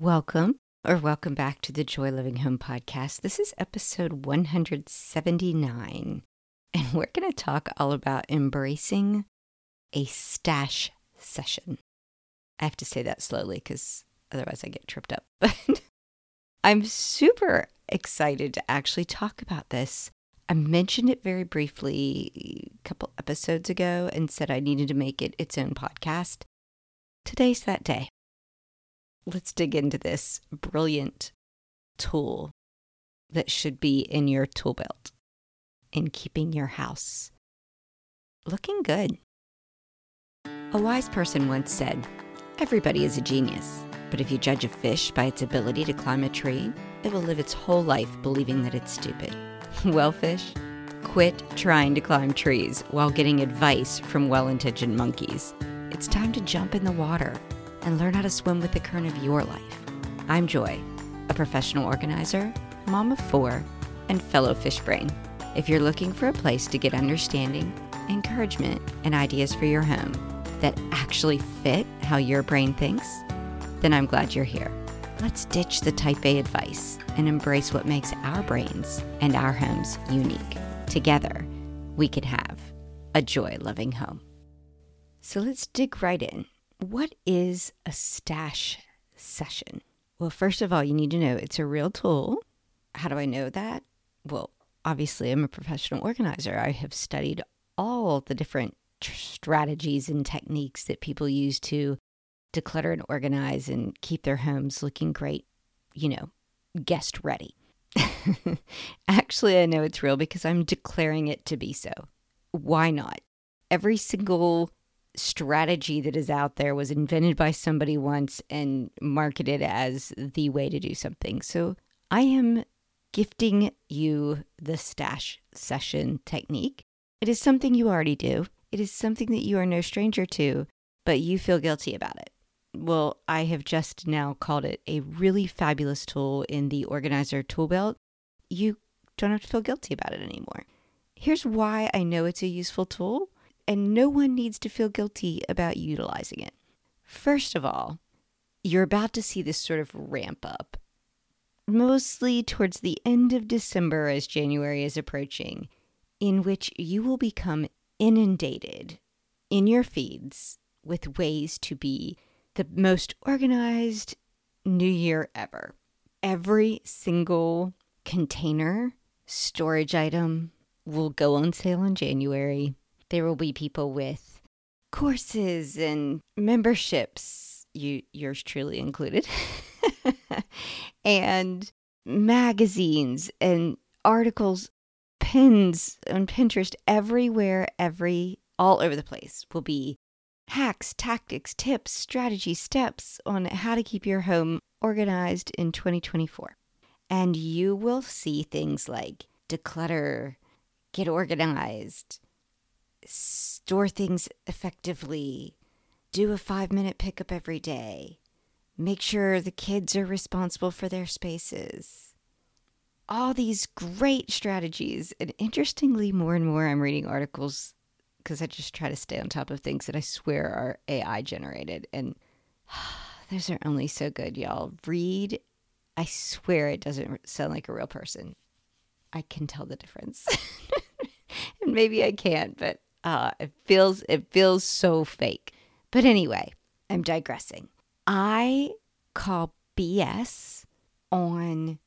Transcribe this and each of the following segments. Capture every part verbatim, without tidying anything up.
Welcome or welcome back to the Joy Living Home Podcast. This is episode one hundred seventy-nine, and we're going to talk all about embracing a stash session. I have to say that slowly because otherwise I get tripped up. But I'm super excited to actually talk about this. I mentioned it very briefly a couple episodes ago and said I needed to make it its own podcast. Today's that day. Let's dig into this brilliant tool that should be in your tool belt in keeping your house looking good. A wise person once said, "Everybody is a genius, but if you judge a fish by its ability to climb a tree, it will live its whole life believing that it's stupid." Well, fish, quit trying to climb trees while getting advice from well-intentioned monkeys. It's time to jump in the water and learn how to swim with the current of your life. I'm Joy, a professional organizer, mom of four, and fellow fish brain. If you're looking for a place to get understanding, encouragement, and ideas for your home that actually fit how your brain thinks, then I'm glad you're here. Let's ditch the type A advice and embrace what makes our brains and our homes unique. Together, we can have a joy-loving home. So let's dig right in. What is a stash session? Well, first of all, you need to know it's a real tool. How do I know that? Well, obviously, I'm a professional organizer. I have studied all the different tr- strategies and techniques that people use to declutter and organize and keep their homes looking great, you know, guest ready. Actually, I know it's real because I'm declaring it to be so. Why not? Every single strategy that is out there was invented by somebody once and marketed as the way to do something. So I am gifting you the stash session technique. It is something you already do. It is something that you are no stranger to, but you feel guilty about it. Well, I have just now called it a really fabulous tool in the organizer tool belt. You don't have to feel guilty about it anymore. Here's why I know it's a useful tool, and no one needs to feel guilty about utilizing it. First of all, you're about to see this sort of ramp up, mostly towards the end of December as January is approaching, in which you will become inundated in your feeds with ways to be the most organized new year ever. Every single container, storage item will go on sale in January. There will be people with courses and memberships, you, yours truly included, and magazines and articles, pins on Pinterest, everywhere, every, all over the place will be hacks, tactics, tips, strategy, steps on how to keep your home organized in twenty twenty-four. And you will see things like declutter, get organized, store things effectively, do a five-minute pickup every day, make sure the kids are responsible for their spaces. All these great strategies. And interestingly, more and more I'm reading articles because I just try to stay on top of things that I swear are A I generated. And those are only so good, y'all. Read. I swear it doesn't sound like a real person. I can tell the difference. And maybe I can't, but Uh, it feels it feels so fake. But anyway, I'm digressing. I call B S on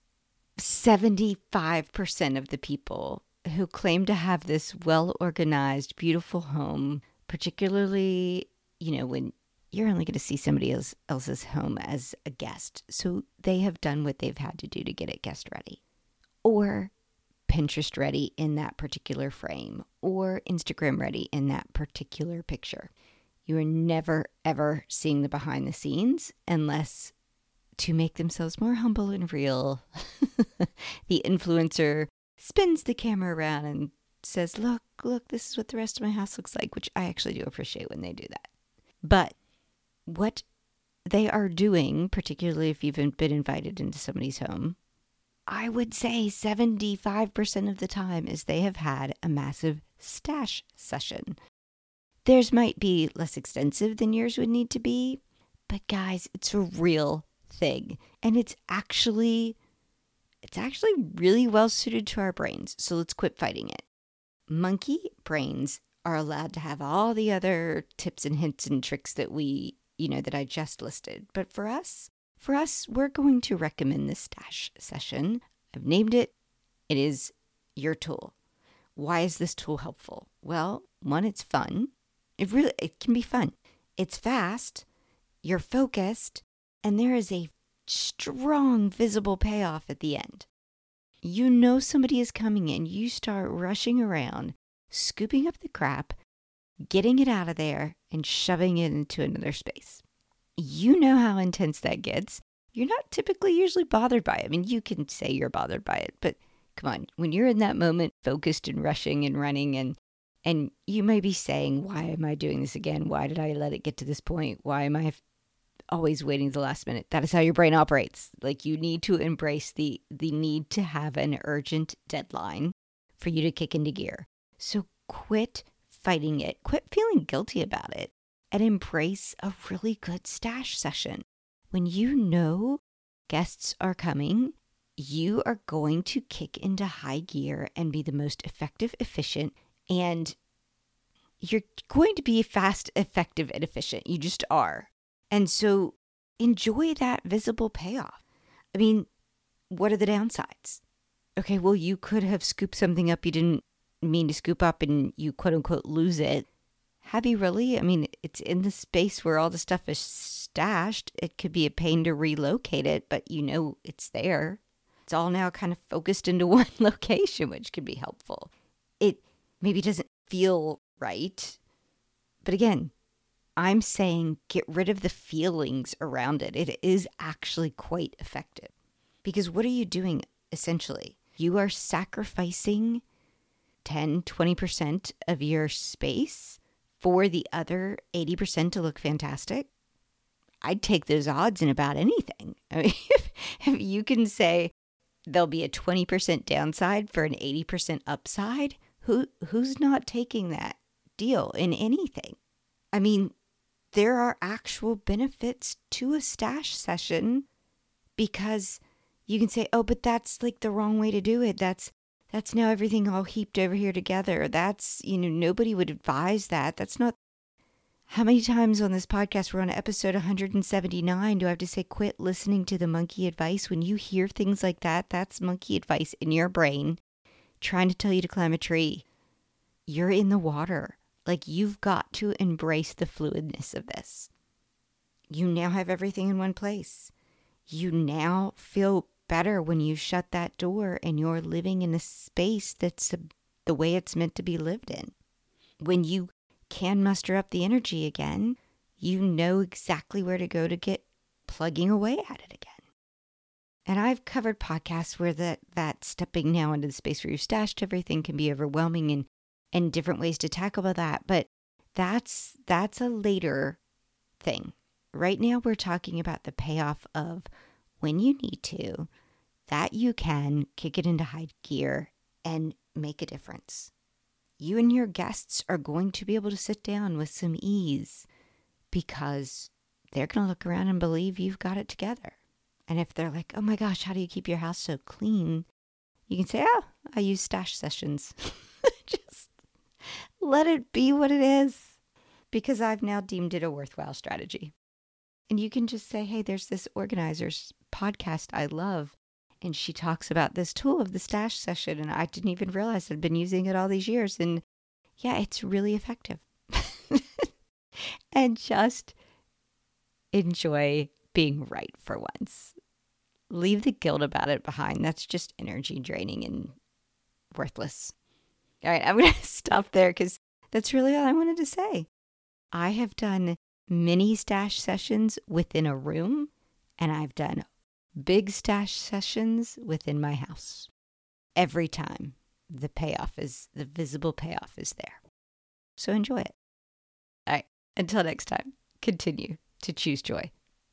seventy-five percent of the people who claim to have this well-organized, beautiful home, particularly, you know, when you're only going to see somebody else, else's home as a guest. So they have done what they've had to do to get it guest ready. Or Pinterest ready in that particular frame, or Instagram ready in that particular picture. You are never, ever seeing the behind the scenes unless to make themselves more humble and real. The influencer spins the camera around and says, look, look, this is what the rest of my house looks like, which I actually do appreciate when they do that. But what they are doing, particularly if you've been invited into somebody's home, I would say seventy-five percent of the time is they have had a massive stash session. Theirs might be less extensive than yours would need to be, but guys, it's a real thing. And it's actually, it's actually really well suited to our brains. So let's quit fighting it. Monkey brains are allowed to have all the other tips and hints and tricks that we, you know, that I just listed. But for us, for us, we're going to recommend the stash session. I've named it. It is your tool. Why is this tool helpful? Well, one, it's fun. It really, it can be fun. It's fast. You're focused. And there is a strong visible payoff at the end. You know somebody is coming in. You start rushing around, scooping up the crap, getting it out of there, and shoving it into another space. You know how intense that gets. You're not typically usually bothered by it. I mean, you can say you're bothered by it, but come on, when you're in that moment, focused and rushing and running, and and you may be saying, why am I doing this again? Why did I let it get to this point? Why am I always waiting the last minute? That is how your brain operates. Like, you need to embrace the the need to have an urgent deadline for you to kick into gear. So quit fighting it. Quit feeling guilty about it and embrace a really good stash session. When you know guests are coming, you are going to kick into high gear and be the most effective, efficient, and you're going to be fast, effective, and efficient. You just are. And so enjoy that visible payoff. I mean, what are the downsides? Okay, well, you could have scooped something up you didn't mean to scoop up and you quote unquote lose it. Have you really? I mean, it's in the space where all the stuff is stashed. It could be a pain to relocate it, but you know it's there. It's all now kind of focused into one location, which can be helpful. It maybe doesn't feel right. But again, I'm saying get rid of the feelings around it. It is actually quite effective. Because what are you doing essentially? You are sacrificing ten, twenty percent of your space for the other eighty percent to look fantastic. I'd take those odds in about anything. I mean, if, if you can say there'll be a twenty percent downside for an eighty percent upside, who who's not taking that deal in anything? I mean, there are actual benefits to a stash session because you can say, oh, but that's like the wrong way to do it. That's That's now everything all heaped over here together. That's, you know, nobody would advise that. That's not, how many times on this podcast, we're on episode one hundred seventy-nine, do I have to say quit listening to the monkey advice? When you hear things like that, that's monkey advice in your brain trying to tell you to climb a tree. You're in the water. Like, you've got to embrace the fluidness of this. You now have everything in one place. You now feel better when you shut that door and you're living in a space that's the way it's meant to be lived in. When you can muster up the energy again, you know exactly where to go to get plugging away at it again. And I've covered podcasts where that, that stepping now into the space where you've stashed everything can be overwhelming, and, and different ways to tackle that. But that's that's a later thing. Right now we're talking about the payoff of when you need to, that you can kick it into high gear and make a difference. You and your guests are going to be able to sit down with some ease because they're going to look around and believe you've got it together. And if they're like, oh my gosh, how do you keep your house so clean? You can say, oh, I use stash sessions. Just let it be what it is, because I've now deemed it a worthwhile strategy. And you can just say, hey, there's this organizer's podcast I love, and she talks about this tool of the stash session, and I didn't even realize I'd been using it all these years. And yeah, it's really effective. And just enjoy being right for once. Leave the guilt about it behind. That's just energy draining and worthless. All right, I'm going to stop there because that's really all I wanted to say. I have done mini stash sessions within a room, and I've done big stash sessions within my house. Every time the payoff is, the visible payoff is there. So enjoy it. All right, until next time, continue to choose joy.